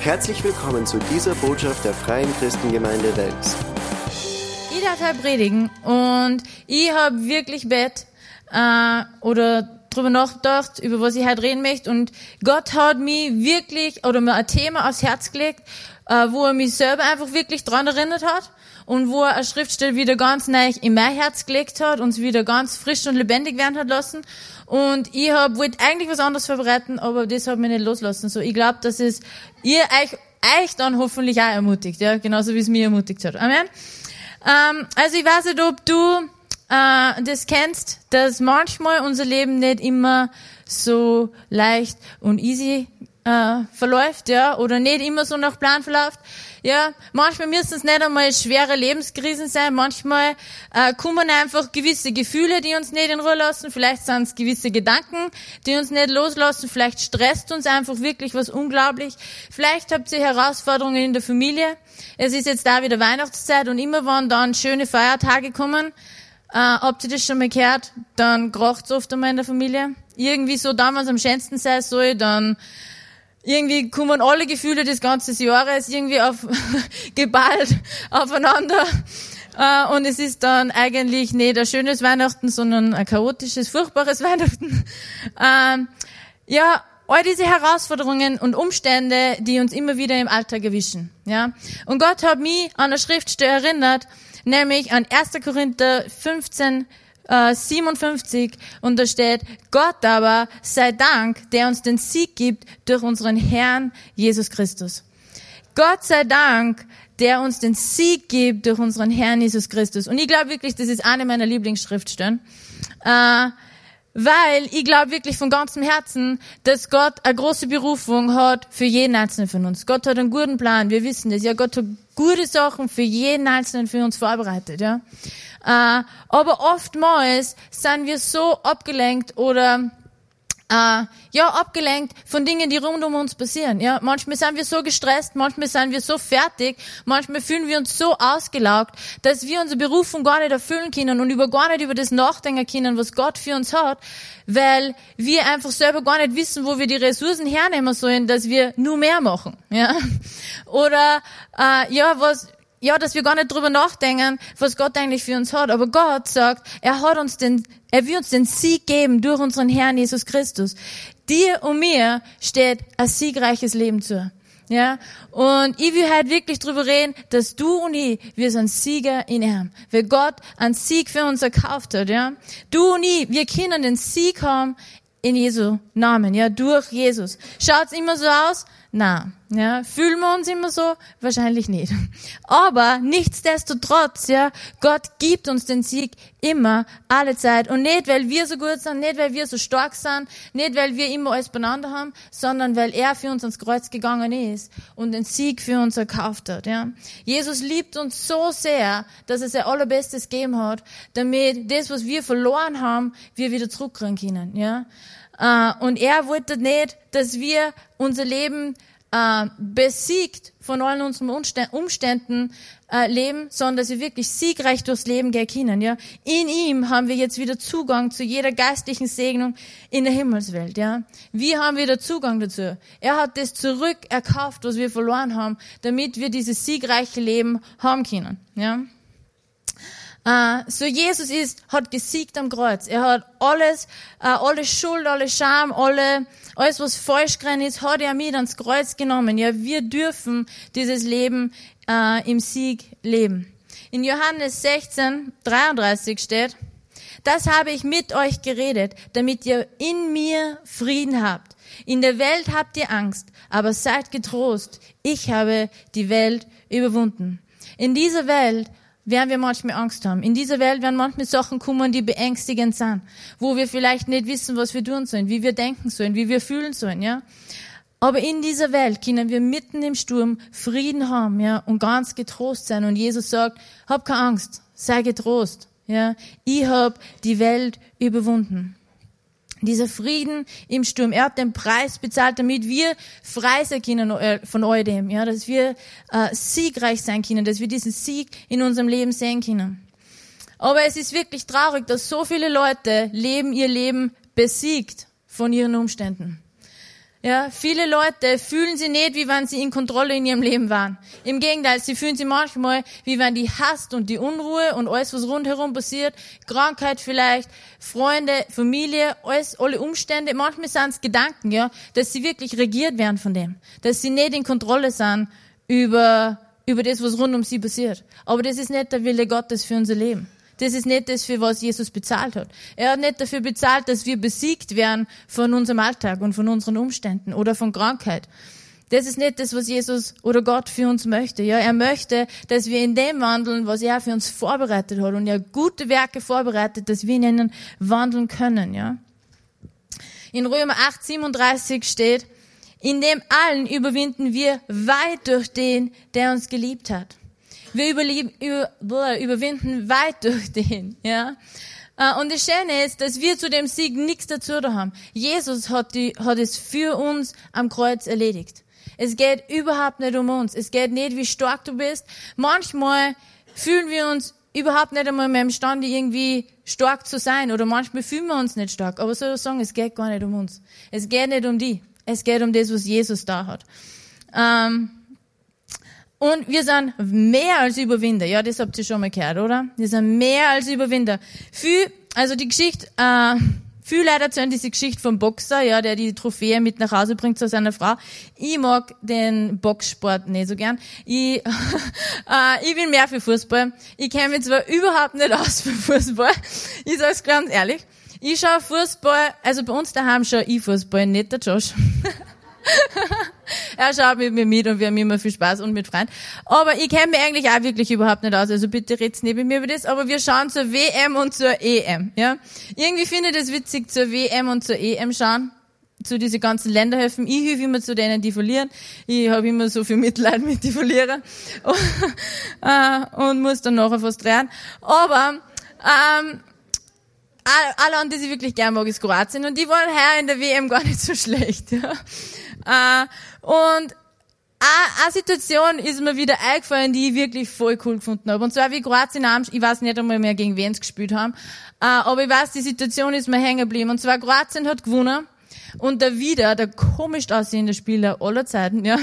Herzlich willkommen zu dieser Botschaft der Freien Christengemeinde Wels. Ich darf halt predigen und ich habe wirklich drüber nachgedacht, über was ich halt reden möchte, und Gott hat mir wirklich, oder mir ein Thema aufs Herz gelegt, wo er mich selber einfach wirklich dran erinnert hat und wo er eine Schriftstelle wieder ganz neu in mein Herz gelegt hat und es wieder ganz frisch und lebendig werden hat lassen. Und ich wollte eigentlich was anderes vorbereiten, aber das hat mich nicht loslassen. So, ich glaube, dass es ihr euch dann hoffentlich auch ermutigt, ja, genauso wie es mich ermutigt hat. Amen. Also ich weiß nicht, ob du das kennst, dass manchmal unser Leben nicht immer so leicht und easy verläuft, ja, oder nicht immer so nach Plan verläuft, ja. Manchmal müssen es nicht einmal schwere Lebenskrisen sein, manchmal kommen einfach gewisse Gefühle, die uns nicht in Ruhe lassen, vielleicht sind es gewisse Gedanken, die uns nicht loslassen, vielleicht stresst uns einfach wirklich was unglaublich, vielleicht habt ihr Herausforderungen in der Familie, es ist jetzt da wieder Weihnachtszeit und immer wenn dann schöne Feiertage kommen, habt ihr das schon mal gehört, dann kracht's oft einmal in der Familie. Irgendwie so, damals am schönsten sein soll, dann irgendwie kommen alle Gefühle des ganzen Jahres irgendwie geballt aufeinander. Und es ist dann eigentlich nicht ein schönes Weihnachten, sondern ein chaotisches, furchtbares Weihnachten. Ja, all diese Herausforderungen und Umstände, die uns immer wieder im Alltag erwischen. Ja? Und Gott hat mich an der Schriftstelle erinnert, nämlich an 1. Korinther 15, 57, und da steht: Gott aber sei Dank, der uns den Sieg gibt durch unseren Herrn Jesus Christus. Gott sei Dank, der uns den Sieg gibt durch unseren Herrn Jesus Christus. Und ich glaube wirklich, das ist eine meiner Lieblingsschriftstellen, weil ich glaube wirklich von ganzem Herzen, dass Gott eine große Berufung hat für jeden Einzelnen von uns. Gott hat einen guten Plan, wir wissen das. Ja, Gott hat gute Sachen für jeden Einzelnen für uns vorbereitet. Ja, aber oftmals sind wir so abgelenkt oder abgelenkt von Dingen, die rund um uns passieren. Ja, manchmal sind wir so gestresst, manchmal sind wir so fertig, manchmal fühlen wir uns so ausgelaugt, dass wir unsere Berufung gar nicht erfüllen können und gar nicht über das nachdenken können, was Gott für uns hat, weil wir einfach selber gar nicht wissen, wo wir die Ressourcen hernehmen sollen, dass wir nur mehr machen. Ja, oder dass wir gar nicht drüber nachdenken, was Gott eigentlich für uns hat. Aber Gott sagt, er will uns den Sieg geben durch unseren Herrn Jesus Christus. Dir und mir steht ein siegreiches Leben zu. Ja? Und ich will halt wirklich drüber reden, dass du und ich, wir sind Sieger in ihm. Weil Gott einen Sieg für uns erkauft hat, ja? Du und ich, wir können den Sieg haben in Jesu Namen, ja, durch Jesus. Schaut's immer so aus? Na, ja, fühlen wir uns immer so? Wahrscheinlich nicht. Aber nichtsdestotrotz, ja, Gott gibt uns den Sieg immer, alle Zeit. Und nicht, weil wir so gut sind, nicht, weil wir so stark sind, nicht, weil wir immer alles beieinander haben, sondern weil er für uns ans Kreuz gegangen ist und den Sieg für uns erkauft hat, ja. Jesus liebt uns so sehr, dass er sein Allerbestes gegeben hat, damit das, was wir verloren haben, wir wieder zurückkriegen können, ja. Und er wollte nicht, dass wir unser Leben besiegt von allen unseren Umständen leben, sondern dass wir wirklich siegreich durchs Leben gehen können. Ja? In ihm haben wir jetzt wieder Zugang zu jeder geistlichen Segnung in der Himmelswelt. Ja? Wir haben wieder Zugang dazu. Er hat das zurückerkauft, was wir verloren haben, damit wir dieses siegreiche Leben haben können. Ja? So, Jesus hat gesiegt am Kreuz. Er hat alle Schuld, alle Scham, alles, was falsch gegangen ist, hat er mit ans Kreuz genommen. Ja, wir dürfen dieses Leben im Sieg leben. In Johannes 16, 33 steht: Das habe ich mit euch geredet, damit ihr in mir Frieden habt. In der Welt habt ihr Angst, aber seid getrost. Ich habe die Welt überwunden. In dieser Welt werden wir manchmal Angst haben. In dieser Welt werden manchmal Sachen kommen, die beängstigend sind, wo wir vielleicht nicht wissen, was wir tun sollen, wie wir denken sollen, wie wir fühlen sollen, ja. Aber in dieser Welt können wir mitten im Sturm Frieden haben, ja, und ganz getrost sein. Und Jesus sagt: Hab keine Angst, sei getrost, ja. Ich hab die Welt überwunden. Dieser Frieden im Sturm, er hat den Preis bezahlt, damit wir frei sein können von all dem, ja, dass wir siegreich sein können, dass wir diesen Sieg in unserem Leben sehen können. Aber es ist wirklich traurig, dass so viele Leute ihr Leben besiegt von ihren Umständen. Ja, viele Leute fühlen sie nicht, wie wenn sie in Kontrolle in ihrem Leben waren. Im Gegenteil, sie fühlen sie manchmal, wie wenn die Hast und die Unruhe und alles, was rundherum passiert, Krankheit vielleicht, Freunde, Familie, alles, alle Umstände, manchmal sind es Gedanken, ja, dass sie wirklich regiert werden von dem. Dass sie nicht in Kontrolle sind über das, was rund um sie passiert. Aber das ist nicht der Wille Gottes für unser Leben. Das ist nicht das, für was Jesus bezahlt hat. Er hat nicht dafür bezahlt, dass wir besiegt werden von unserem Alltag und von unseren Umständen oder von Krankheit. Das ist nicht das, was Jesus oder Gott für uns möchte. Ja, er möchte, dass wir in dem wandeln, was er für uns vorbereitet hat und er gute Werke vorbereitet, dass wir in ihnen wandeln können. Ja. In Römer 8,37 steht, in dem allen überwinden wir weit durch den, der uns geliebt hat. Wir überwinden weit durch den, ja. Und das Schöne ist, dass wir zu dem Sieg nichts dazu haben. Jesus hat es für uns am Kreuz erledigt. Es geht überhaupt nicht um uns. Es geht nicht, wie stark du bist. Manchmal fühlen wir uns überhaupt nicht einmal mehr imstande, irgendwie stark zu sein. Oder manchmal fühlen wir uns nicht stark. Aber soll ich sagen, es geht gar nicht um uns. Es geht nicht um die. Es geht um das, was Jesus da hat. Und wir sind mehr als Überwinder. Ja, das habt ihr schon mal gehört, oder? Wir sind mehr als Überwinder. Viele Leute erzählen diese Geschichte vom Boxer, ja, der die Trophäe mit nach Hause bringt zu seiner Frau. Ich mag den Boxsport nicht so gern. Ich bin mehr für Fußball. Ich kenne mich zwar überhaupt nicht aus für Fußball. Ich sag's ganz ehrlich. Ich schaue Fußball, also bei uns daheim schaue ich Fußball, nicht der Josh. Er schaut mit mir mit und wir haben immer viel Spaß und mit Freunden. Aber ich kenne mich eigentlich auch wirklich überhaupt nicht aus, also bitte red's nicht mit mir über das, aber wir schauen zur WM und zur EM, ja. Irgendwie finde ich das witzig, zur WM und zur EM schauen, zu diese ganzen Länderhöfen. Ich hilf immer zu denen, die verlieren. Ich habe immer so viel Mitleid mit den Verlierern und muss dann nachher fast rein. Aber alle an die ich wirklich gern mag, ist Kroatien und die waren heuer in der WM gar nicht so schlecht, ja. Und eine Situation ist mir wieder eingefallen, die ich wirklich voll cool gefunden habe. Und zwar wie Kroatien, ich weiß nicht einmal mehr, gegen wen sie gespielt haben, aber ich weiß, die Situation ist mir hängen geblieben. Und zwar Kroatien hat gewonnen und der komisch aussehende Spieler aller Zeiten, ja,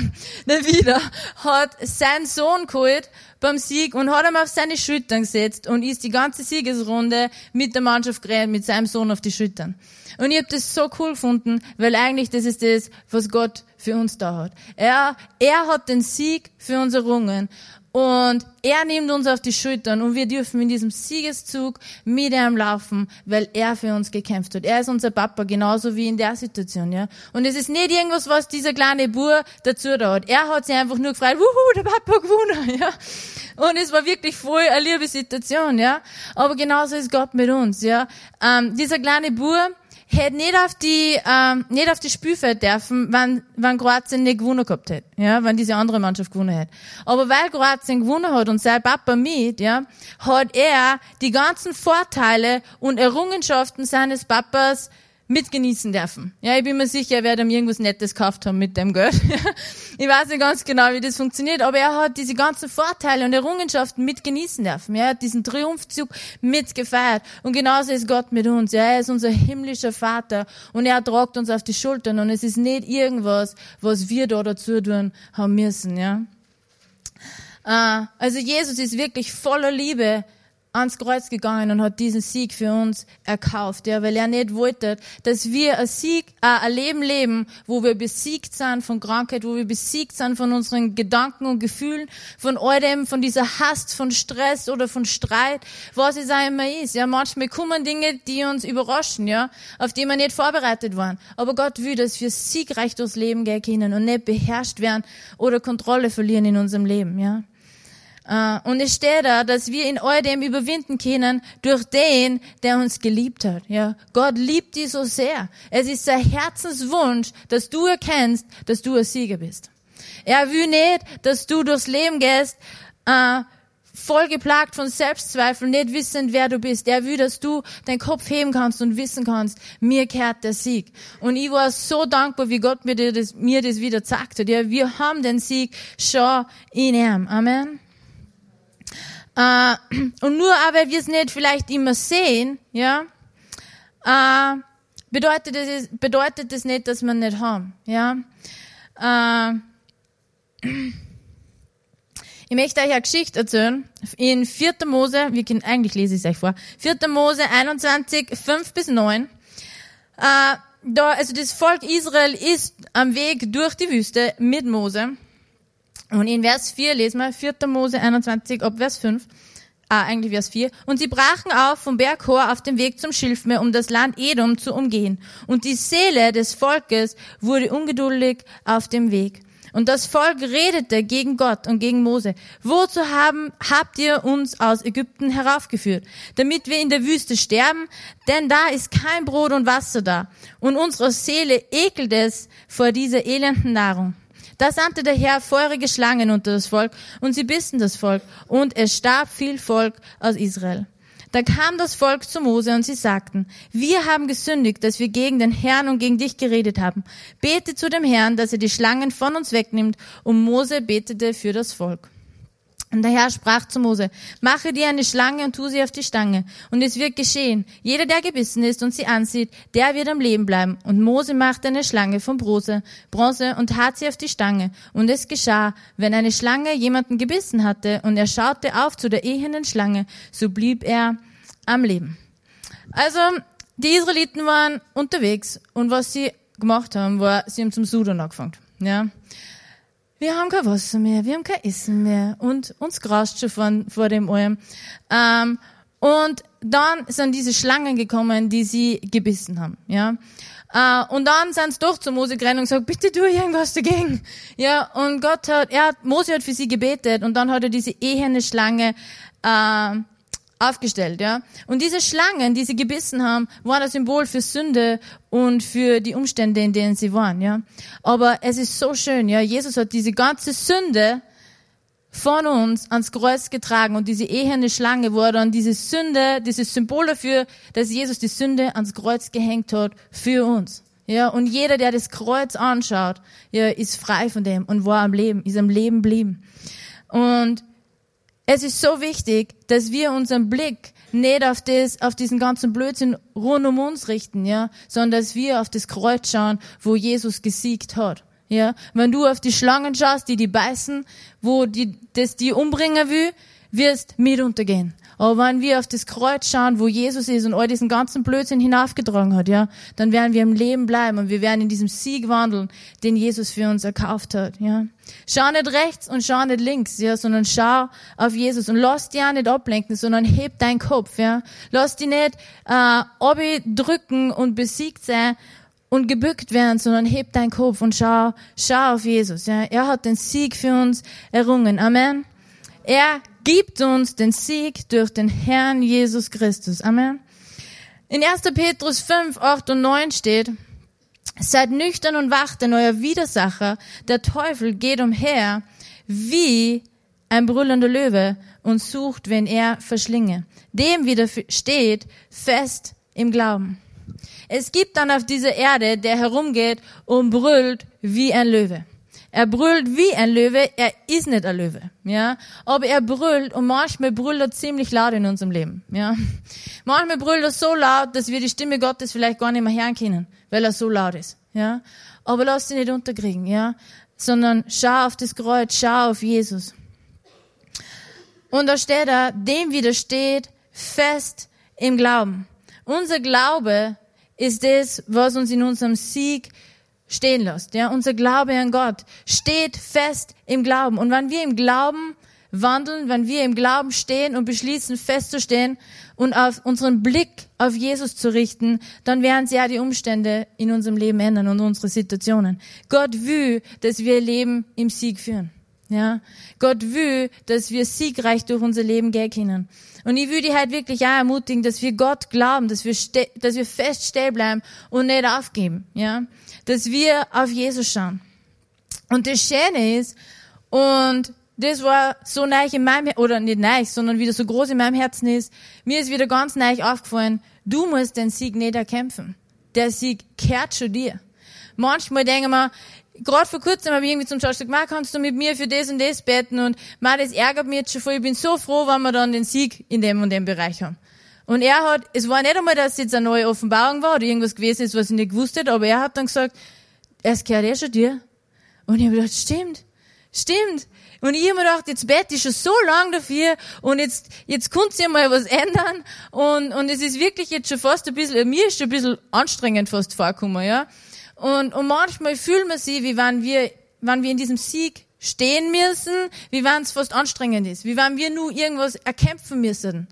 der hat seinen Sohn geholt beim Sieg und hat ihn auf seine Schultern gesetzt und ist die ganze Siegesrunde mit der Mannschaft gerannt, mit seinem Sohn auf die Schultern. Und ich habe das so cool gefunden, weil eigentlich das ist das, was Gott für uns da hat. Er hat den Sieg für uns errungen und er nimmt uns auf die Schultern und wir dürfen in diesem Siegeszug mit ihm laufen, weil er für uns gekämpft hat. Er ist unser Papa, genauso wie in der Situation, ja. Und es ist nicht irgendwas, was dieser kleine Bub dazu da hat. Er hat sich einfach nur gefreut, wuhu, der Papa gewonnen, ja. Und es war wirklich voll eine liebe Situation, ja. Aber genauso ist Gott mit uns, ja. Dieser kleine Bub hätte nicht auf die Spielfeld dürfen, wenn Kroatien nicht gewonnen gehabt hätte, ja, wenn diese andere Mannschaft gewonnen hätte. Aber weil Kroatien gewonnen hat und sein Papa mit, ja, hat er die ganzen Vorteile und Errungenschaften seines Papas mitgenießen dürfen. Ja, ich bin mir sicher, er wird ihm irgendwas Nettes gekauft haben mit dem Geld. Ich weiß nicht ganz genau, wie das funktioniert, aber er hat diese ganzen Vorteile und Errungenschaften mitgenießen dürfen. Ja, er hat diesen Triumphzug mitgefeiert. Und genauso ist Gott mit uns. Ja, er ist unser himmlischer Vater und er tragt uns auf die Schultern und es ist nicht irgendwas, was wir da dazu tun haben müssen. Ja, also Jesus ist wirklich voller Liebe ans Kreuz gegangen und hat diesen Sieg für uns erkauft, ja, weil er nicht wollte, dass wir ein Leben leben, wo wir besiegt sind von Krankheit, wo wir besiegt sind von unseren Gedanken und Gefühlen, von all dem, von dieser Hass, von Stress oder von Streit, was es auch immer ist, ja, manchmal kommen Dinge, die uns überraschen, ja, auf die wir nicht vorbereitet waren, aber Gott will, dass wir siegreich durchs Leben gehen können und nicht beherrscht werden oder Kontrolle verlieren in unserem Leben, ja. Und es steht da, dass wir in all dem überwinden können durch den, der uns geliebt hat. Ja, Gott liebt dich so sehr. Es ist sein Herzenswunsch, dass du erkennst, dass du ein Sieger bist. Er will nicht, dass du durchs Leben gehst, voll geplagt von Selbstzweifeln, nicht wissend, wer du bist. Er will, dass du deinen Kopf heben kannst und wissen kannst, mir gehört der Sieg. Und ich war so dankbar, wie Gott mir das wieder zeigt hat. Ja, wir haben den Sieg schon in ihm. Amen. Und nur, weil wir es nicht vielleicht immer sehen, ja, bedeutet das nicht, dass wir nicht haben. Ja? Ich möchte euch eine Geschichte erzählen. In 4. Mose, wir können, eigentlich lese ich es euch vor, 4. Mose 21, 5 bis 9. Das Volk Israel ist am Weg durch die Wüste mit Mose. Und in Vers 4 lesen wir, 4. Mose 21, ab Vers 5. Eigentlich Vers 4. Und sie brachen auf vom Berg Hor auf dem Weg zum Schilfmeer, um das Land Edom zu umgehen. Und die Seele des Volkes wurde ungeduldig auf dem Weg. Und das Volk redete gegen Gott und gegen Mose. Wozu habt ihr uns aus Ägypten heraufgeführt? Damit wir in der Wüste sterben, denn da ist kein Brot und Wasser da. Und unsere Seele ekelt es vor dieser elenden Nahrung. Da sandte der Herr feurige Schlangen unter das Volk, und sie bissen das Volk, und es starb viel Volk aus Israel. Da kam das Volk zu Mose, und sie sagten, wir haben gesündigt, dass wir gegen den Herrn und gegen dich geredet haben. Bete zu dem Herrn, dass er die Schlangen von uns wegnimmt. Und Mose betete für das Volk. Und der Herr sprach zu Mose, mache dir eine Schlange und tu sie auf die Stange. Und es wird geschehen. Jeder, der gebissen ist und sie ansieht, der wird am Leben bleiben. Und Mose machte eine Schlange von Bronze und tat sie auf die Stange. Und es geschah, wenn eine Schlange jemanden gebissen hatte und er schaute auf zu der ehenden Schlange, so blieb er am Leben. Also, die Israeliten waren unterwegs und was sie gemacht haben, war, sie haben zum Sudan angefangen. Ja. Wir haben kein Wasser mehr, wir haben kein Essen mehr und uns graust schon vor dem allem. Und dann sind diese Schlangen gekommen, die sie gebissen haben. Ja. Und dann sind sie doch zu Mose gerannt und gesagt, bitte tu irgendwas dagegen. Ja. Und Mose hat für sie gebetet und dann hat er diese eherne Schlange aufgestellt. Ja. Und diese Schlangen, die sie gebissen haben, waren ein Symbol für Sünde und für die Umstände, in denen sie waren. Ja. Aber es ist so schön. Ja. Jesus hat diese ganze Sünde von uns ans Kreuz getragen und diese eherne Schlange war dann diese Sünde, dieses Symbol dafür, dass Jesus die Sünde ans Kreuz gehängt hat für uns. Ja. Und jeder, der das Kreuz anschaut, ja, ist frei von dem und war am Leben, ist am Leben geblieben. Und es ist so wichtig, dass wir unseren Blick nicht auf diesen ganzen Blödsinn rund um uns richten, ja, sondern dass wir auf das Kreuz schauen, wo Jesus gesiegt hat, ja. Wenn du auf die Schlangen schaust, die beißen, die umbringen will, wirst mit untergehen. Aber wenn wir auf das Kreuz schauen, wo Jesus ist und all diesen ganzen Blödsinn hinaufgetragen hat, ja, dann werden wir im Leben bleiben und wir werden in diesem Sieg wandeln, den Jesus für uns erkauft hat, ja. Schau nicht rechts und schau nicht links, ja, sondern schau auf Jesus und lass dich auch nicht ablenken, sondern heb deinen Kopf, ja. Lass dich nicht, drücken und besiegt sein und gebückt werden, sondern heb deinen Kopf und schau auf Jesus, ja. Er hat den Sieg für uns errungen. Amen. Er gibt uns den Sieg durch den Herrn Jesus Christus. Amen. In 1. Petrus 5, 8 und 9 steht, seid nüchtern und wacht, denn euer Widersacher, der Teufel, geht umher wie ein brüllender Löwe und sucht, wen er verschlinge. Dem widersteht fest im Glauben. Es gibt dann auf dieser Erde, der herumgeht und brüllt wie ein Löwe. Er brüllt wie ein Löwe, er ist nicht ein Löwe, ja. Aber er brüllt und manchmal brüllt er ziemlich laut in unserem Leben, ja. Manchmal brüllt er so laut, dass wir die Stimme Gottes vielleicht gar nicht mehr hören können, weil er so laut ist, ja. Aber lass dich nicht unterkriegen, ja. Sondern schau auf das Kreuz, schau auf Jesus. Und da steht er, dem widersteht fest im Glauben. Unser Glaube ist das, was uns in unserem Sieg stehen lässt, ja. Unser Glaube an Gott steht fest im Glauben. Und wenn wir im Glauben wandeln, wenn wir im Glauben stehen und beschließen, festzustehen und auf unseren Blick auf Jesus zu richten, dann werden sich ja die Umstände in unserem Leben ändern und unsere Situationen. Gott will, dass wir Leben im Sieg führen, ja. Gott will, dass wir siegreich durch unser Leben gehen können. Und ich will dich halt wirklich auch ermutigen, dass wir Gott glauben, dass wir fest stehen bleiben und nicht aufgeben, ja. Dass wir auf Jesus schauen. Und das Schöne ist, und das war so neu in meinem Herzen, oder nicht neu, sondern wieder so groß in meinem Herzen ist, mir ist wieder ganz neu aufgefallen, du musst den Sieg nicht erkämpfen. Der Sieg gehört schon dir. Manchmal denken wir, gerade vor kurzem habe ich irgendwie zum Josh gesagt, kannst du mit mir für das und das beten? Und das ärgert mich jetzt schon voll. Ich bin so froh, wenn wir dann den Sieg in dem und dem Bereich haben. Und es war nicht einmal, dass es jetzt eine neue Offenbarung war oder irgendwas gewesen ist, was ich nicht gewusst hätte, aber er hat dann gesagt, es gehört schon dir. Und ich habe gedacht, stimmt. Und ich habe mir gedacht, jetzt bete ich schon so lange dafür und jetzt kann sich mal was ändern. Und es ist wirklich jetzt schon fast mir ist schon ein bisschen anstrengend fast vorgekommen, ja. Und manchmal fühlen wir sie, wie wenn wir in diesem Sieg stehen müssen, wie wenn es fast anstrengend ist, wie wenn wir nur irgendwas erkämpfen müssen.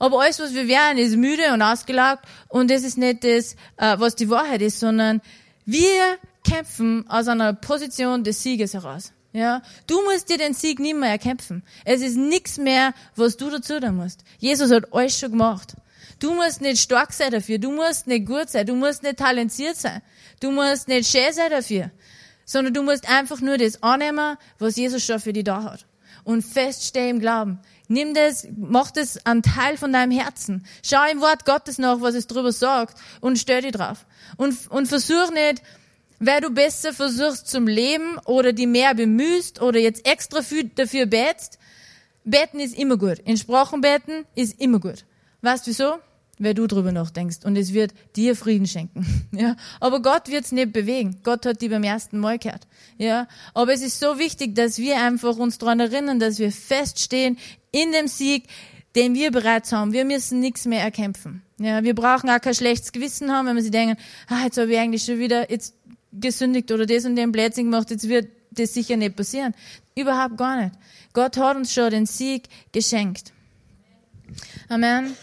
Aber alles, was wir werden, ist müde und ausgelaugt und das ist nicht das, was die Wahrheit ist, sondern wir kämpfen aus einer Position des Sieges heraus. Ja, du musst dir den Sieg nicht mehr erkämpfen. Es ist nichts mehr, was du dazu tun musst. Jesus hat alles schon gemacht. Du musst nicht stark sein dafür, du musst nicht gut sein, du musst nicht talentiert sein, du musst nicht schön sein dafür, sondern du musst einfach nur das annehmen, was Jesus schon für dich da hat. Und feststehen im Glauben. Nimm das, mach das einen Teil von deinem Herzen. Schau im Wort Gottes nach, was es drüber sagt und stell dich drauf. Und versuch nicht, weil du besser versuchst zum Leben oder dich mehr bemühst oder jetzt extra viel dafür betest. Beten ist immer gut. In Sprachen beten ist immer gut. Weißt du wieso? Weil du drüber nachdenkst und es wird dir Frieden schenken. Ja, aber Gott wird's nicht bewegen. Gott hat die beim ersten Mal gehört. Ja, aber es ist so wichtig, dass wir einfach uns daran erinnern, dass wir feststehen in dem Sieg, den wir bereits haben. Wir müssen nichts mehr erkämpfen. Ja, wir brauchen auch kein schlechtes Gewissen haben, wenn wir sich denken, jetzt habe ich eigentlich schon wieder jetzt gesündigt oder das und den Blödsinn gemacht, jetzt wird das sicher nicht passieren. Überhaupt gar nicht. Gott hat uns schon den Sieg geschenkt. Amen.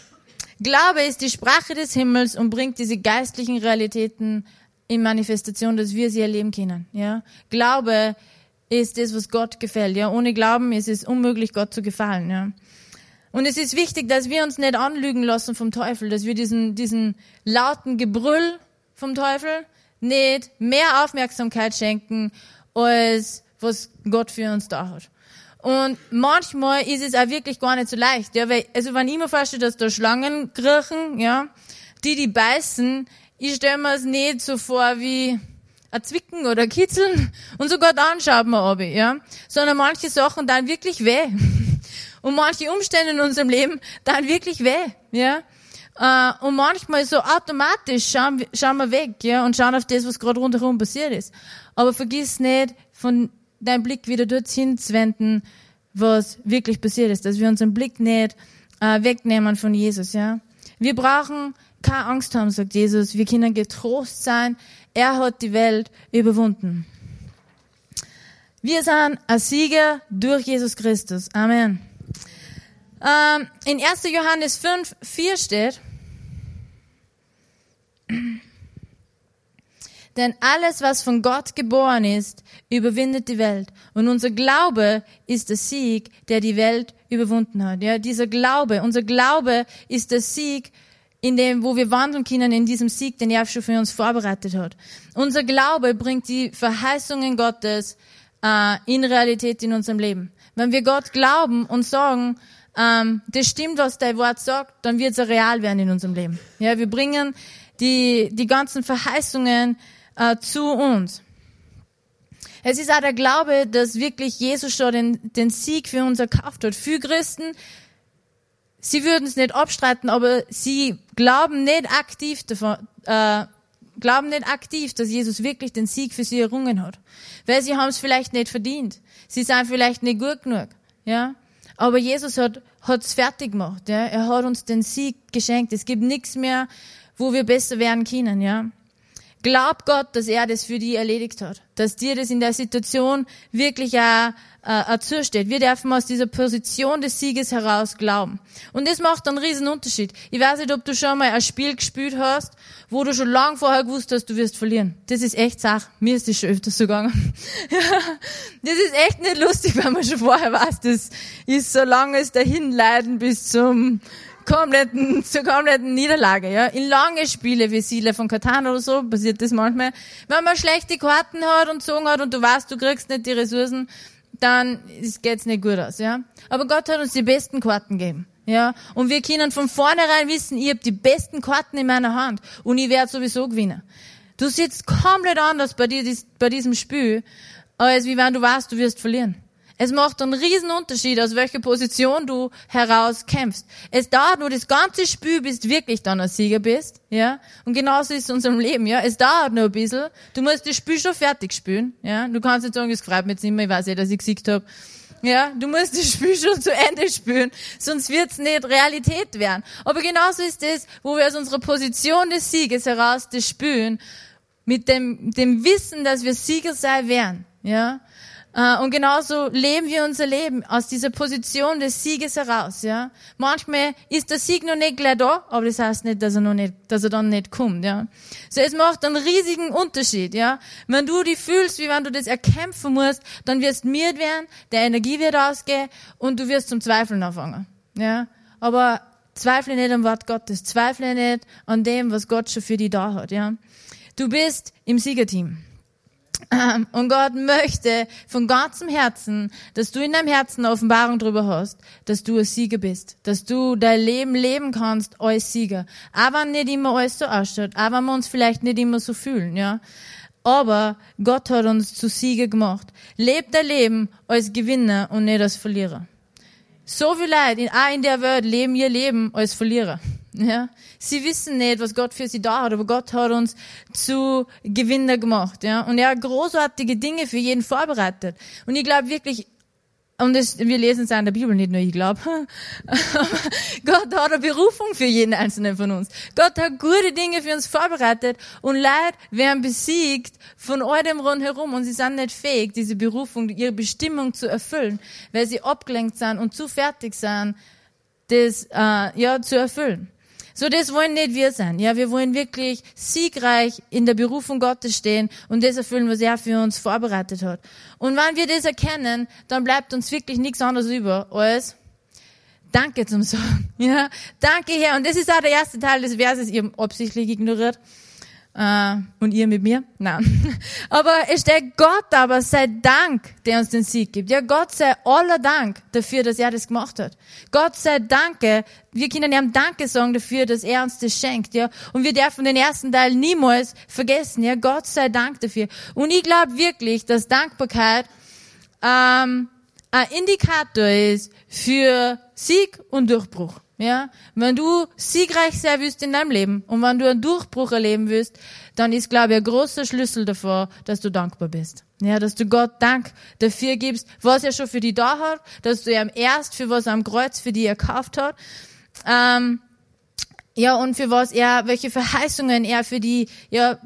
Glaube ist die Sprache des Himmels und bringt diese geistlichen Realitäten in Manifestation, dass wir sie erleben können. Ja? Glaube ist das, was Gott gefällt. Ja? Ohne Glauben ist es unmöglich, Gott zu gefallen. Ja? Und es ist wichtig, dass wir uns nicht anlügen lassen vom Teufel, dass wir diesen lauten Gebrüll vom Teufel nicht mehr Aufmerksamkeit schenken, als was Gott für uns da hat. Und manchmal ist es auch wirklich gar nicht so leicht, ja, weil, wenn ich mir vorstelle, dass da Schlangen kriechen, ja, die beißen, ich stelle mir es nicht so vor wie ein Zwicken oder ein Kitzeln und sogar dann schaut man ab, ja, sondern manche Sachen dann wirklich weh und manche Umstände in unserem Leben dann wirklich weh, ja. Und manchmal so automatisch schauen wir weg, ja, und schauen auf das, was gerade rundherum passiert ist. Aber vergiss nicht, von deinem Blick wieder dorthin zu wenden, was wirklich passiert ist. Dass wir unseren Blick nicht wegnehmen von Jesus, ja. Wir brauchen keine Angst haben, sagt Jesus. Wir können getrost sein. Er hat die Welt überwunden. Wir sind ein Sieger durch Jesus Christus. Amen. In 1. Johannes 5, 4 steht, denn alles, was von Gott geboren ist, überwindet die Welt. Und unser Glaube ist der Sieg, der die Welt überwunden hat. Ja, unser Glaube ist der Sieg, in dem, wo wir wandeln können, in diesem Sieg, den er schon für uns vorbereitet hat. Unser Glaube bringt die Verheißungen Gottes in Realität in unserem Leben. Wenn wir Gott glauben und sagen, das stimmt, was dein Wort sagt, dann wird es real werden in unserem Leben. Ja, wir bringen die ganzen Verheißungen zu uns. Es ist auch der Glaube, dass wirklich Jesus schon den Sieg für uns erkauft hat. Viele Christen, sie würden es nicht abstreiten, aber sie glauben nicht aktiv, dass Jesus wirklich den Sieg für sie errungen hat. Weil sie haben es vielleicht nicht verdient. Sie sind vielleicht nicht gut genug, ja. Aber Jesus hat's fertig gemacht, ja. Er hat uns den Sieg geschenkt. Es gibt nichts mehr, wo wir besser werden können, ja. Glaub Gott, dass er das für dich erledigt hat. Dass dir das in der Situation wirklich auch zusteht. Wir dürfen aus dieser Position des Sieges heraus glauben. Und das macht einen riesen Unterschied. Ich weiß nicht, ob du schon mal ein Spiel gespielt hast, wo du schon lange vorher gewusst hast, du wirst verlieren. Das ist echt Sache. Mir ist das schon öfters so gegangen. Das ist echt nicht lustig, wenn man schon vorher weiß, das ist so langes Dahinleiden bis zur kompletten Niederlage, ja. In lange Spiele wie Siedler von Catan oder so passiert das manchmal. Wenn man schlechte Karten hat und gezogen hat und du weißt, du kriegst nicht die Ressourcen, dann geht's nicht gut aus, ja. Aber Gott hat uns die besten Karten gegeben, ja. Und wir können von vornherein wissen, ich habe die besten Karten in meiner Hand und ich werde sowieso gewinnen. Du sitzt komplett anders bei diesem Spiel, als wie wenn du weißt, du wirst verlieren. Es macht einen riesen Unterschied, aus welcher Position du heraus kämpfst. Es dauert nur das ganze Spiel, bis du wirklich dann ein Sieger bist, ja. Und genauso ist es in unserem Leben, ja. Es dauert nur ein bisschen. Du musst das Spiel schon fertig spielen, ja. Du kannst nicht sagen, es gefreut mich jetzt nicht mehr, ich weiß ja, dass ich gesiegt habe. Ja, du musst das Spiel schon zu Ende spielen, sonst wird's nicht Realität werden. Aber genauso ist es, wo wir aus unserer Position des Sieges heraus das spielen, mit dem Wissen, dass wir Sieger sein werden, ja. Und genauso leben wir unser Leben aus dieser Position des Sieges heraus, ja. Manchmal ist der Sieg noch nicht gleich da, aber das heißt nicht, dass er dann nicht kommt, ja. So, es macht einen riesigen Unterschied, ja. Wenn du dich fühlst, wie wenn du das erkämpfen musst, dann wirst du müde werden, der Energie wird ausgehen und du wirst zum Zweifeln anfangen, ja. Aber zweifle nicht am Wort Gottes, zweifle nicht an dem, was Gott schon für dich da hat, ja. Du bist im Siegerteam. Und Gott möchte von ganzem Herzen, dass du in deinem Herzen eine Offenbarung darüber hast, dass du ein Sieger bist, dass du dein Leben leben kannst als Sieger. Auch wenn nicht immer alles so ausschaut, auch wenn wir uns vielleicht nicht immer so fühlen, ja. Aber Gott hat uns zu Sieger gemacht. Leb dein Leben als Gewinner und nicht als Verlierer. So viele Leute, auch in der Welt, leben ihr Leben als Verlierer. Ja, sie wissen nicht, was Gott für sie da hat, aber Gott hat uns zu Gewinner gemacht, ja. Und er hat großartige Dinge für jeden vorbereitet. Und ich glaube wirklich, und das, wir lesen es auch in der Bibel, nicht nur ich glaube. Gott hat eine Berufung für jeden Einzelnen von uns. Gott hat gute Dinge für uns vorbereitet und Leute werden besiegt von all dem rundherum und sie sind nicht fähig, diese Berufung, ihre Bestimmung zu erfüllen, weil sie abgelenkt sind und zu fertig sind, das, ja, zu erfüllen. So, das wollen nicht wir sein. Ja, wir wollen wirklich siegreich in der Berufung Gottes stehen und das erfüllen, was er für uns vorbereitet hat. Und wenn wir das erkennen, dann bleibt uns wirklich nichts anderes über, als Danke zum Sagen. Ja, danke Herr. Und das ist auch der erste Teil des Verses, ihr habt absichtlich ignoriert. Und ihr mit mir? Nein. Aber es steht Gott aber sei Dank, der uns den Sieg gibt. Ja, Gott sei aller Dank dafür, dass er das gemacht hat. Gott sei Danke. Wir können ihm Danke sagen dafür, dass er uns das schenkt, ja. Und wir dürfen den ersten Teil niemals vergessen, ja. Gott sei Dank dafür. Und ich glaube wirklich, dass Dankbarkeit, ein Indikator ist für Sieg und Durchbruch. Ja, wenn du siegreich sein willst in deinem Leben und wenn du einen Durchbruch erleben willst, dann ist, glaube ich, ein großer Schlüssel davor, dass du dankbar bist. Ja, dass du Gott Dank dafür gibst, was er schon für dich da hat, dass du ihm erst für was er am Kreuz für dich erkauft hat, ja, und für was er, welche Verheißungen er für dich, ja,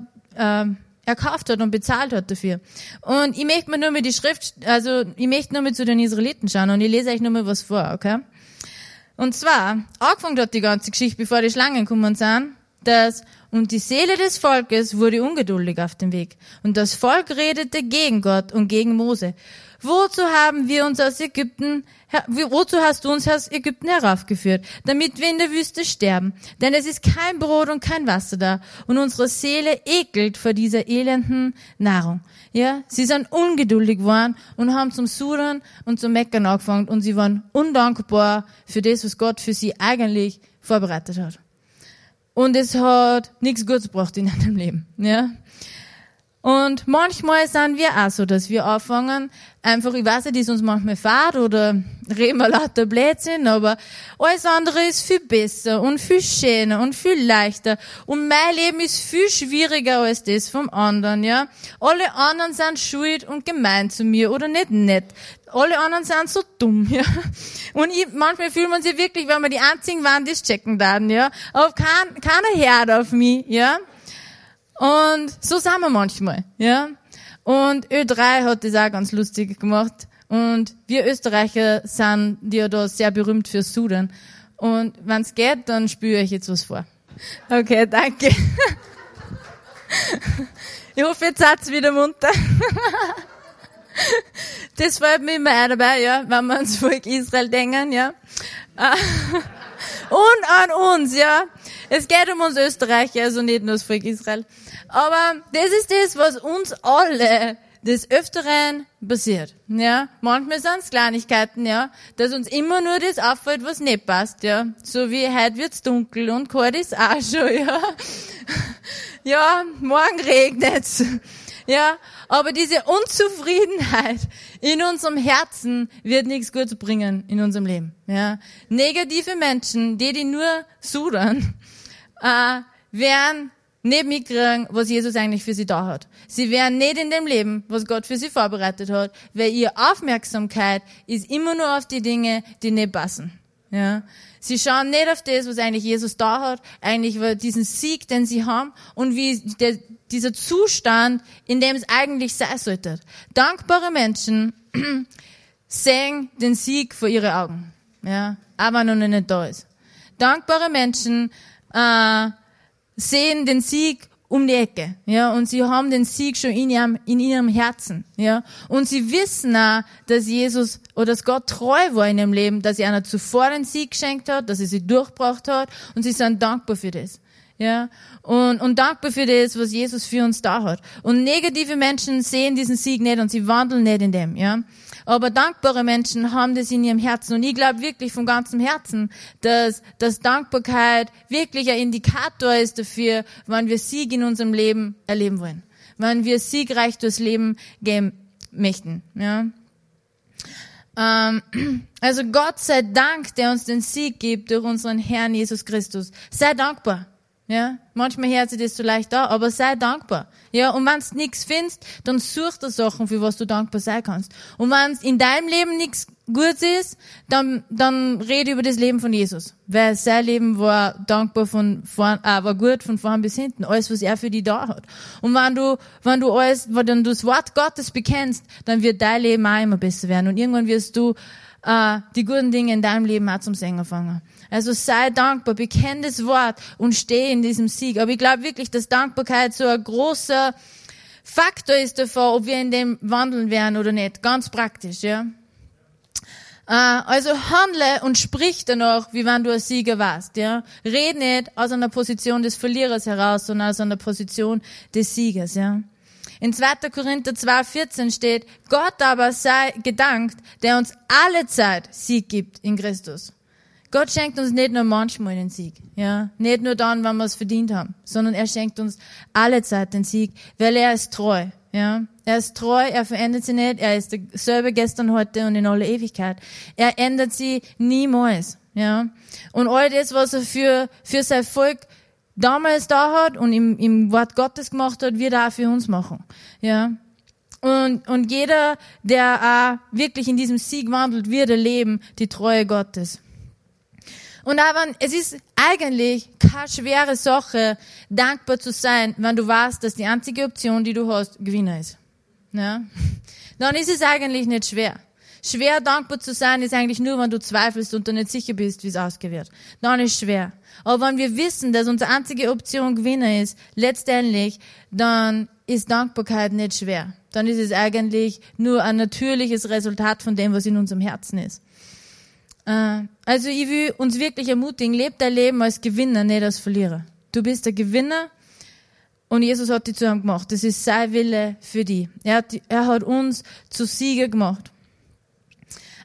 erkauft hat und bezahlt hat dafür. Und ich möchte mir nur mal die Schrift, also, ich möchte nur mal zu den Israeliten schauen und ich lese euch nur mal was vor, okay? Und zwar, angefangen hat die ganze Geschichte, bevor die Schlangen gekommen sind, dass, und die Seele des Volkes wurde ungeduldig auf dem Weg. Und das Volk redete gegen Gott und gegen Mose. Wozu hast du uns aus Ägypten heraufgeführt? Damit wir in der Wüste sterben. Denn es ist kein Brot und kein Wasser da. Und unsere Seele ekelt vor dieser elenden Nahrung. Ja, sie sind ungeduldig geworden und haben zum Sudern und zum Meckern angefangen. Und sie waren undankbar für das, was Gott für sie eigentlich vorbereitet hat. Und es hat nichts Gutes gebracht in ihrem Leben, ja. Und manchmal sind wir auch so, dass wir anfangen, einfach, ich weiß nicht, ist uns manchmal fad oder reden wir lauter Blödsinn, aber alles andere ist viel besser und viel schöner und viel leichter. Und mein Leben ist viel schwieriger als das vom anderen, ja. Alle anderen sind schuld und gemein zu mir oder nicht nett. Alle anderen sind so dumm, ja. Und manchmal fühlt man sich wirklich, wenn wir die einzigen waren, die es checken werden, ja. Aber keiner hört auf mich, ja. Und so sind wir manchmal, ja. Und Ö3 hat das auch ganz lustig gemacht. Und wir Österreicher sind ja da sehr berühmt fürs Sudern. Und wenn's geht, dann spiele ich euch jetzt was vor. Okay, danke. Ich hoffe, jetzt seid ihr wieder munter. Das fällt mir immer auch dabei, ja, wenn wir ans Volk Israel denken, ja. Und an uns, ja. Es geht um uns Österreicher, also nicht nur das Volk Israel. Aber das ist das, was uns alle des Öfteren passiert, ja. Manchmal sind es Kleinigkeiten, ja. Dass uns immer nur das auffällt, was nicht passt, ja. So wie heute wird's dunkel und kalt ist auch schon, ja. Ja, morgen regnet's. Ja, aber diese Unzufriedenheit in unserem Herzen wird nichts Gutes bringen in unserem Leben. Ja, negative Menschen, die nur sudern, werden nicht mitkriegen, was Jesus eigentlich für sie da hat. Sie werden nicht in dem Leben, was Gott für sie vorbereitet hat, weil ihre Aufmerksamkeit ist immer nur auf die Dinge, die nicht passen. Ja, sie schauen nicht auf das, was eigentlich Jesus da hat, eigentlich über diesen Sieg, den sie haben und wie dieser Zustand, in dem es eigentlich sein sollte. Dankbare Menschen sehen den Sieg vor ihre Augen, ja, aber noch nicht da ist. Dankbare Menschen sehen den Sieg um die Ecke, ja, und sie haben den Sieg schon in ihrem Herzen, ja, und sie wissen auch, dass Jesus oder dass Gott treu war in ihrem Leben, dass er ihnen zuvor den Sieg geschenkt hat, dass er sie durchgebracht hat, und sie sind dankbar für das, ja, und dankbar für das, was Jesus für uns da hat. Und negative Menschen sehen diesen Sieg nicht und sie wandeln nicht in dem, ja. Aber dankbare Menschen haben das in ihrem Herzen. Und ich glaube wirklich von ganzem Herzen, dass Dankbarkeit wirklich ein Indikator ist dafür, wann wir Sieg in unserem Leben erleben wollen. Wann wir siegreich durchs Leben gehen möchten. Ja. Also Gott sei Dank, der uns den Sieg gibt durch unseren Herrn Jesus Christus. Sei dankbar. Ja, manchmal hört sich das so leicht an, aber sei dankbar. Ja, und wenn du nichts findest, dann such dir Sachen, für was du dankbar sein kannst. Und wenn in deinem Leben nichts Gutes ist, dann rede über das Leben von Jesus. Weil sein Leben war dankbar war gut von vorn bis hinten. Alles, was er für dich da hat. Und wenn du das Wort Gottes bekennst, dann wird dein Leben auch immer besser werden. Und irgendwann wirst du die guten Dinge in deinem Leben auch zum Singen fangen. Also sei dankbar, bekenn das Wort und steh in diesem Sieg. Aber ich glaube wirklich, dass Dankbarkeit so ein großer Faktor ist davon, ob wir in dem wandeln werden oder nicht. Ganz praktisch, ja. Also handle und sprich danach, wie wenn du ein Sieger warst, ja. Red nicht aus einer Position des Verlierers heraus, sondern aus einer Position des Siegers, ja. In 2. Korinther 2,14 steht, Gott aber sei gedankt, der uns alle Zeit Sieg gibt in Christus. Gott schenkt uns nicht nur manchmal den Sieg, ja, nicht nur dann, wenn wir es verdient haben, sondern er schenkt uns alle Zeit den Sieg, weil er ist treu, ja. Er ist treu, er verändert sich nicht, er ist derselbe gestern, heute und in aller Ewigkeit. Er ändert sie niemals, ja. Und all das, was er für sein Volk damals da hat und im Wort Gottes gemacht hat, wird er auch für uns machen, ja. Und jeder, der auch wirklich in diesem Sieg wandelt, wird erleben die Treue Gottes. Und aber es ist eigentlich keine schwere Sache, dankbar zu sein, wenn du weißt, dass die einzige Option, die du hast, Gewinner ist. Ja? Dann ist es eigentlich nicht schwer. Schwer dankbar zu sein ist eigentlich nur, wenn du zweifelst und du nicht sicher bist, wie es ausgehen wird. Dann ist es schwer. Aber wenn wir wissen, dass unsere einzige Option Gewinner ist, letztendlich, dann ist Dankbarkeit nicht schwer. Dann ist es eigentlich nur ein natürliches Resultat von dem, was in unserem Herzen ist. Also ich will uns wirklich ermutigen, lebt dein Leben als Gewinner, nicht als Verlierer. Du bist der Gewinner und Jesus hat dich zu einem gemacht. Das ist sein Wille für dich. Er hat uns zu Sieger gemacht.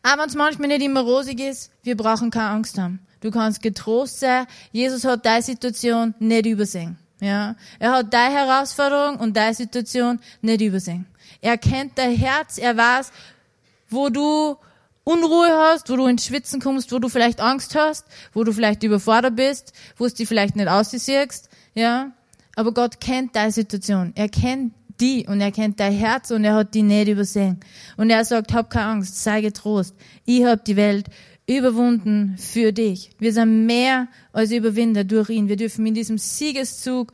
Aber wenn es manchmal nicht immer rosig ist, wir brauchen keine Angst haben. Du kannst getrost sein. Jesus hat deine Situation nicht übersehen. Ja? Er hat deine Herausforderung und deine Situation nicht übersehen. Er kennt dein Herz, er weiß, wo du Unruhe hast, wo du ins Schwitzen kommst, wo du vielleicht Angst hast, wo du vielleicht überfordert bist, wo es dir vielleicht nicht aussiehst, ja. Aber Gott kennt deine Situation. Er kennt die und er kennt dein Herz und er hat die nicht übersehen. Und er sagt, hab keine Angst, sei getrost. Ich hab die Welt überwunden für dich. Wir sind mehr als Überwinder durch ihn. Wir dürfen in diesem Siegeszug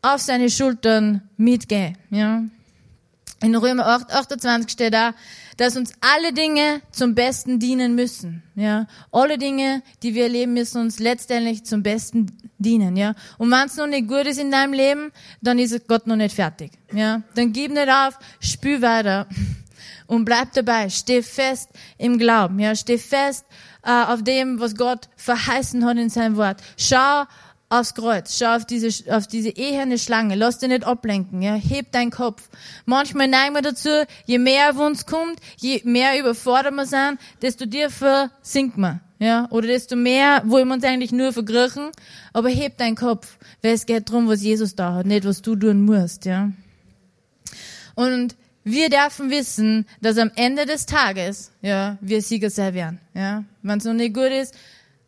auf seine Schultern mitgehen, ja. In Römer 8, 28 steht da, dass uns alle Dinge zum Besten dienen müssen, ja. Alle Dinge, die wir erleben, müssen uns letztendlich zum Besten dienen, ja. Und wenn es noch nicht gut ist in deinem Leben, dann ist Gott noch nicht fertig, ja. Dann gib nicht auf, spül weiter und bleib dabei. Steh fest im Glauben, ja. Steh fest auf dem, was Gott verheißen hat in seinem Wort. Schau aufs Kreuz, schau auf diese eherne Schlange, lass dich nicht ablenken, ja, heb deinen Kopf. Manchmal neigen wir dazu, je mehr auf uns kommt, je mehr überfordert wir sind, desto tiefer sinken wir, ja, oder desto mehr wollen wir uns eigentlich nur verkriechen, aber heb deinen Kopf, weil es geht darum, was Jesus da hat, nicht was du tun musst, ja. Und wir dürfen wissen, dass am Ende des Tages, ja, wir Sieger sein werden, ja. Wenn es noch nicht gut ist,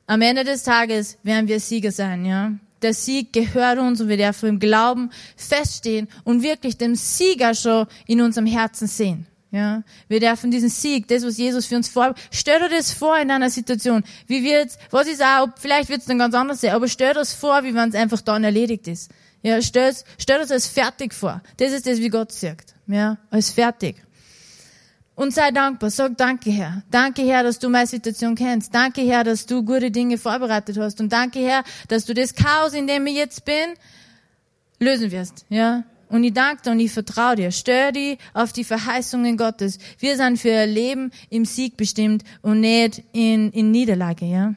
am Ende des Tages werden wir Sieger sein, ja. Der Sieg gehört uns und wir dürfen im Glauben feststehen und wirklich den Sieger schon in unserem Herzen sehen. Ja, wir dürfen diesen Sieg, das, was Jesus für uns vorhat, stell dir das vor in einer Situation, wie wird's, was ist auch, ob, vielleicht wird's dann ganz anders sein, aber stell dir das vor, wie wenn es einfach dann erledigt ist. Ja, stell dir das als fertig vor. Das ist das, wie Gott sagt. Ja, als fertig. Und sei dankbar. Sag danke, Herr. Danke, Herr, dass du meine Situation kennst. Danke, Herr, dass du gute Dinge vorbereitet hast. Und danke, Herr, dass du das Chaos, in dem ich jetzt bin, lösen wirst. Ja. Und ich danke dir und ich vertraue dir. Stör dich auf die Verheißungen Gottes. Wir sind für ein Leben im Sieg bestimmt und nicht in Niederlage, ja.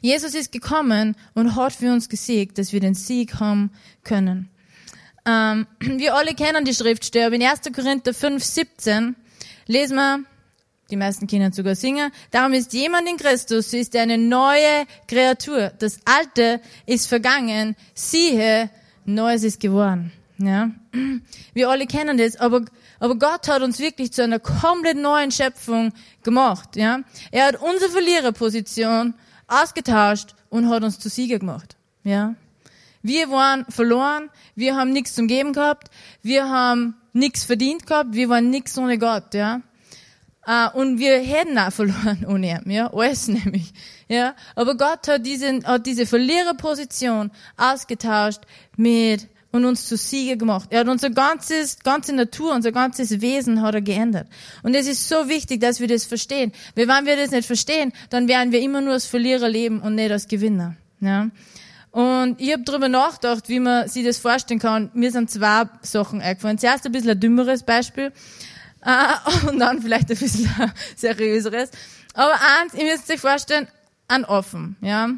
Jesus ist gekommen und hat für uns gesiegt, dass wir den Sieg haben können. Wir alle kennen die Schriftstelle, aber in 1. Korinther 5, 17 lesen wir, die meisten können sogar singen, darum ist jemand in Christus, so ist eine neue Kreatur. Das Alte ist vergangen, siehe, Neues ist geworden. Ja? Wir alle kennen das, aber Gott hat uns wirklich zu einer komplett neuen Schöpfung gemacht. Ja? Er hat unsere Verliererposition ausgetauscht und hat uns zu Sieger gemacht. Ja? Wir waren verloren, wir haben nichts zum Geben gehabt, wir haben nichts verdient gehabt, wir waren nichts ohne Gott, ja. Und wir hätten auch verloren ohne ihn, ja, alles nämlich, ja. Aber Gott hat diese Verliererposition ausgetauscht und uns zu Sieger gemacht. Er hat unsere ganze Natur, unser ganzes Wesen hat er geändert. Und es ist so wichtig, dass wir das verstehen. Weil wenn wir das nicht verstehen, dann werden wir immer nur als Verlierer leben und nicht als Gewinner, ja. Und ich habe drüber nachgedacht, wie man sich das vorstellen kann. Mir sind zwei Sachen eingefallen. Zuerst ein bisschen ein dümmeres Beispiel und dann vielleicht ein bisschen ein seriöseres. Aber eins, ihr müsst euch vorstellen, ein Offen. Ja?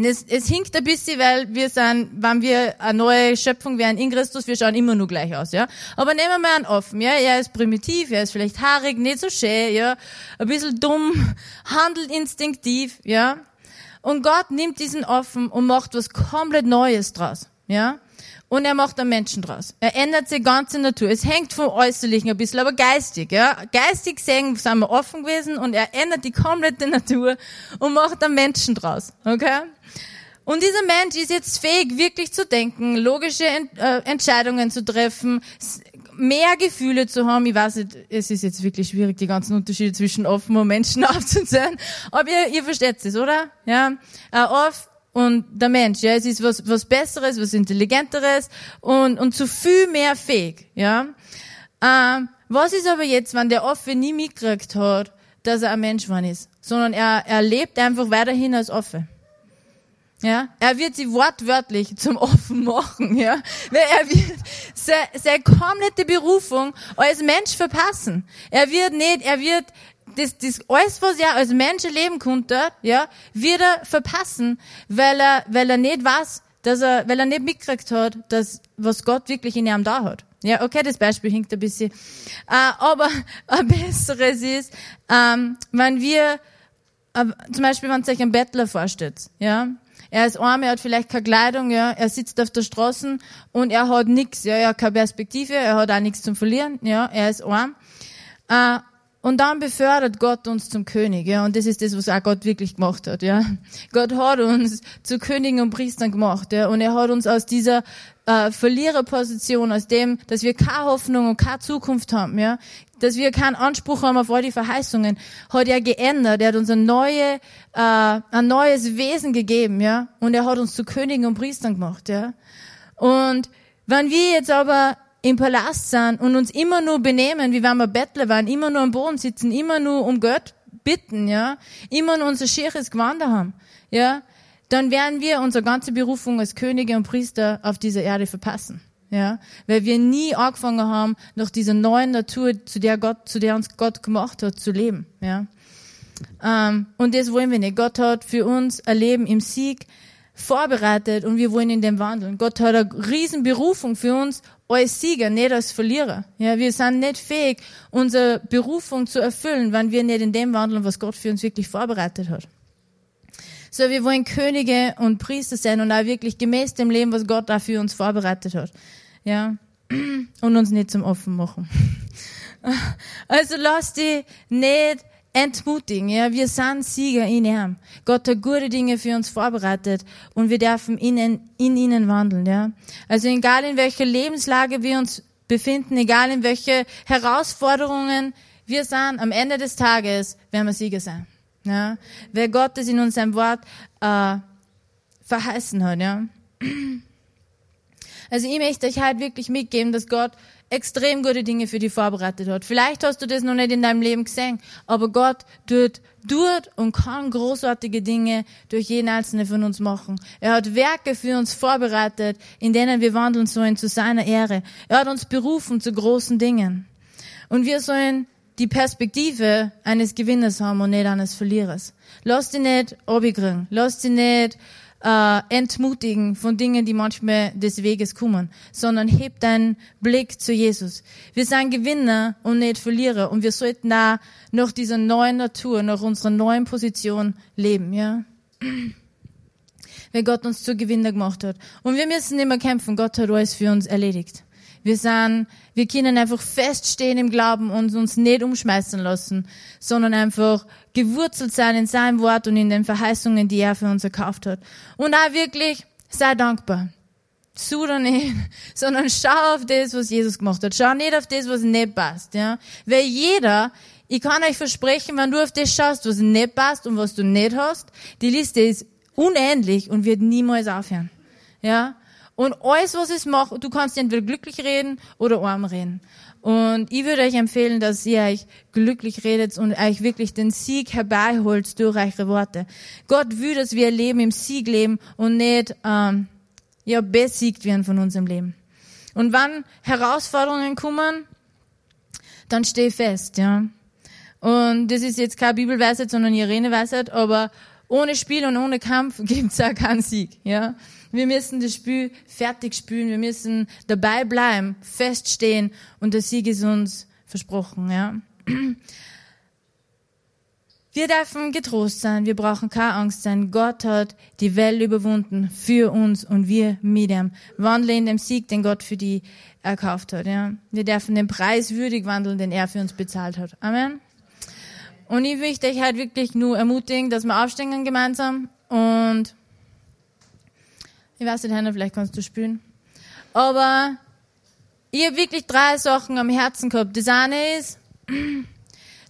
Es hinkt ein bisschen, weil wenn wir eine neue Schöpfung wären in Christus, wir schauen immer nur gleich aus. Ja? Aber nehmen wir mal einen Offen. Ja? Er ist primitiv, er ist vielleicht haarig, nicht so schön, ja? Ein bisschen dumm, handelt instinktiv, ja. Und Gott nimmt diesen Offen und macht was komplett Neues draus, ja? Und er macht einen Menschen draus. Er ändert seine ganze Natur. Es hängt vom Äußerlichen ein bisschen, aber geistig, ja? Geistig sehen sind wir offen gewesen und er ändert die komplette Natur und macht einen Menschen draus, okay? Und dieser Mensch ist jetzt fähig, wirklich zu denken, logische Entscheidungen zu treffen, mehr Gefühle zu haben. Ich weiß nicht, es ist jetzt wirklich schwierig, die ganzen Unterschiede zwischen offen und Menschen aufzuzählen. Aber ihr versteht es, oder? Ja, off und der Mensch. Ja, es ist was Besseres, was Intelligenteres und zu viel mehr fähig. Ja. Was ist aber jetzt, wenn der Offe nie mitgekriegt hat, dass er ein Mensch geworden ist, sondern er lebt einfach weiterhin als Offe? Ja, er wird sie wortwörtlich zum Offen machen, ja, weil er wird seine komplette Berufung als Mensch verpassen. Er wird das alles, was er als Mensch erleben konnte, ja, wird er verpassen, weil er nicht weiß, weil er nicht mitgekriegt hat, was Gott wirklich in ihm da hat. Ja, okay, das Beispiel hinkt ein bisschen. Aber ein besseres ist, wenn wir, zum Beispiel, wenn ihr euch einen Bettler vorstellt, ja, er ist arm, er hat vielleicht keine Kleidung, ja, er sitzt auf der Straße und er hat nichts, ja, er hat keine Perspektive, er hat auch nichts zum Verlieren, ja, er ist arm. Und dann befördert Gott uns zum König, ja, und das ist das, was auch Gott wirklich gemacht hat, ja. Gott hat uns zu Königen und Priestern gemacht, ja, und er hat uns aus dieser Verliererposition, aus dem, dass wir keine Hoffnung und keine Zukunft haben, ja, dass wir keinen Anspruch haben auf all die Verheißungen, hat er geändert. Er hat uns ein neues Wesen gegeben, ja, und er hat uns zu Königen und Priestern gemacht, ja. Und wenn wir jetzt aber im Palast sind und uns immer nur benehmen, wie wenn wir Bettler waren, immer nur am Boden sitzen, immer nur um Geld bitten, ja, immer nur unser schieres Gewand haben, ja, dann werden wir unsere ganze Berufung als Könige und Priester auf dieser Erde verpassen, ja, weil wir nie angefangen haben, nach dieser neuen Natur, zu der uns Gott gemacht hat, zu leben, ja. Und das wollen wir nicht. Gott hat für uns ein Leben im Sieg vorbereitet und wir wollen in dem wandeln. Gott hat eine riesen Berufung für uns als Sieger, nicht als Verlierer. Ja, wir sind nicht fähig, unsere Berufung zu erfüllen, wenn wir nicht in dem wandeln, was Gott für uns wirklich vorbereitet hat. So, wir wollen Könige und Priester sein und auch wirklich gemäß dem Leben, was Gott auch für uns vorbereitet hat. Ja, und uns nicht zum Affen machen. Also lass dich nicht entmutigen, ja, wir sind Sieger in ihm. Gott hat gute Dinge für uns vorbereitet und wir dürfen in ihnen wandeln, ja. Also egal in welcher Lebenslage wir uns befinden, egal in welche Herausforderungen wir sind, am Ende des Tages werden wir Sieger sein, ja. Weil Gott es in uns sein Wort verheißen hat, ja. Also ich möchte euch halt wirklich mitgeben, dass Gott extrem gute Dinge für dich vorbereitet hat. Vielleicht hast du das noch nicht in deinem Leben gesehen, aber Gott tut und kann großartige Dinge durch jeden Einzelnen von uns machen. Er hat Werke für uns vorbereitet, in denen wir wandeln sollen zu seiner Ehre. Er hat uns berufen zu großen Dingen. Und wir sollen die Perspektive eines Gewinners haben und nicht eines Verlierers. Lass dich nicht runterkriegen. Lass dich nicht entmutigen von Dingen, die manchmal des Weges kommen, sondern heb deinen Blick zu Jesus. Wir sind Gewinner und nicht Verlierer und wir sollten da nach dieser neuen Natur, nach unserer neuen Position leben, ja? Weil Gott uns zu Gewinner gemacht hat. Und wir müssen nicht mehr kämpfen, Gott hat alles für uns erledigt. Wir können einfach feststehen im Glauben und uns nicht umschmeißen lassen, sondern einfach gewurzelt sein in seinem Wort und in den Verheißungen, die er für uns erkauft hat. Und auch wirklich, sei dankbar. Such da nicht, sondern schau auf das, was Jesus gemacht hat. Schau nicht auf das, was nicht passt, ja. Weil ich kann euch versprechen, wenn du auf das schaust, was nicht passt und was du nicht hast, die Liste ist unendlich und wird niemals aufhören, ja. Und alles, was es macht, du kannst entweder glücklich reden oder arm reden. Und ich würde euch empfehlen, dass ihr euch glücklich redet und euch wirklich den Sieg herbeiholt durch eure Worte. Gott will, dass wir leben im Sieg leben und nicht besiegt werden von unserem Leben. Und wenn Herausforderungen kommen, dann steh fest, ja. Und das ist jetzt keine Bibelweisheit, sondern Ireneweisheit, aber ohne Spiel und ohne Kampf gibt's auch keinen Sieg, ja. Wir müssen das Spiel fertig spielen, wir müssen dabei bleiben, feststehen und der Sieg ist uns versprochen, ja. Wir dürfen getrost sein, wir brauchen keine Angst sein. Gott hat die Welt überwunden für uns und wir mit ihm. Wandle in dem Sieg, den Gott für die erkauft hat, ja. Wir dürfen den Preis würdig wandeln, den er für uns bezahlt hat. Amen. Und ich möchte euch halt wirklich nur ermutigen, dass wir aufstehen gemeinsam und ich weiß nicht, Hannah, vielleicht kannst du spielen. Aber ich habe wirklich 3 Sachen am Herzen gehabt. Das eine ist,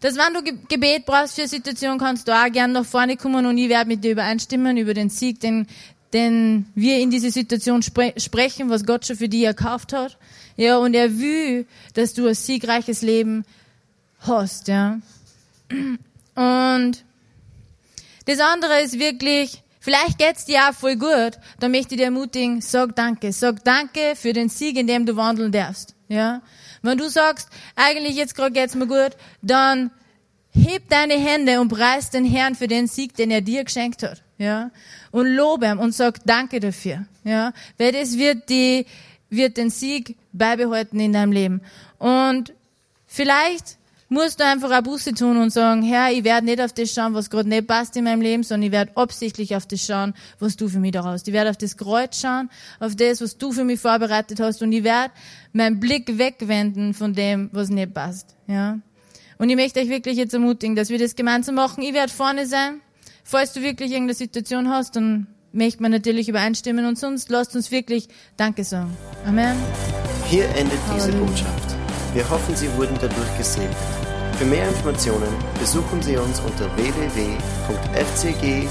dass wenn du Gebet brauchst für eine Situation, kannst du auch gerne nach vorne kommen und ich werde mit dir übereinstimmen über den Sieg, den wir in diese Situation sprechen, was Gott schon für dich erkauft hat. Ja, und er will, dass du ein siegreiches Leben hast, ja. Und das andere ist wirklich, vielleicht geht's dir auch voll gut, dann möchte ich dir ermutigen, sag Danke für den Sieg, in dem du wandeln darfst, ja. Wenn du sagst, eigentlich jetzt gerade geht's mir gut, dann heb deine Hände und preis den Herrn für den Sieg, den er dir geschenkt hat, ja. Und lobe ihm und sag Danke dafür, ja. Weil das wird den Sieg beibehalten in deinem Leben. Und vielleicht musst du einfach eine Buße tun und sagen, Herr, ich werde nicht auf das schauen, was gerade nicht passt in meinem Leben, sondern ich werde absichtlich auf das schauen, was du für mich da hast. Ich werde auf das Kreuz schauen, auf das, was du für mich vorbereitet hast und ich werde meinen Blick wegwenden von dem, was nicht passt. Ja. Und ich möchte euch wirklich jetzt ermutigen, dass wir das gemeinsam machen. Ich werde vorne sein. Falls du wirklich irgendeine Situation hast, dann möchte man natürlich übereinstimmen und sonst lasst uns wirklich Danke sagen. Amen. Hier endet diese Botschaft. Wir hoffen, Sie wurden dadurch gesegnet. Für mehr Informationen besuchen Sie uns unter www.fcg-wels.at.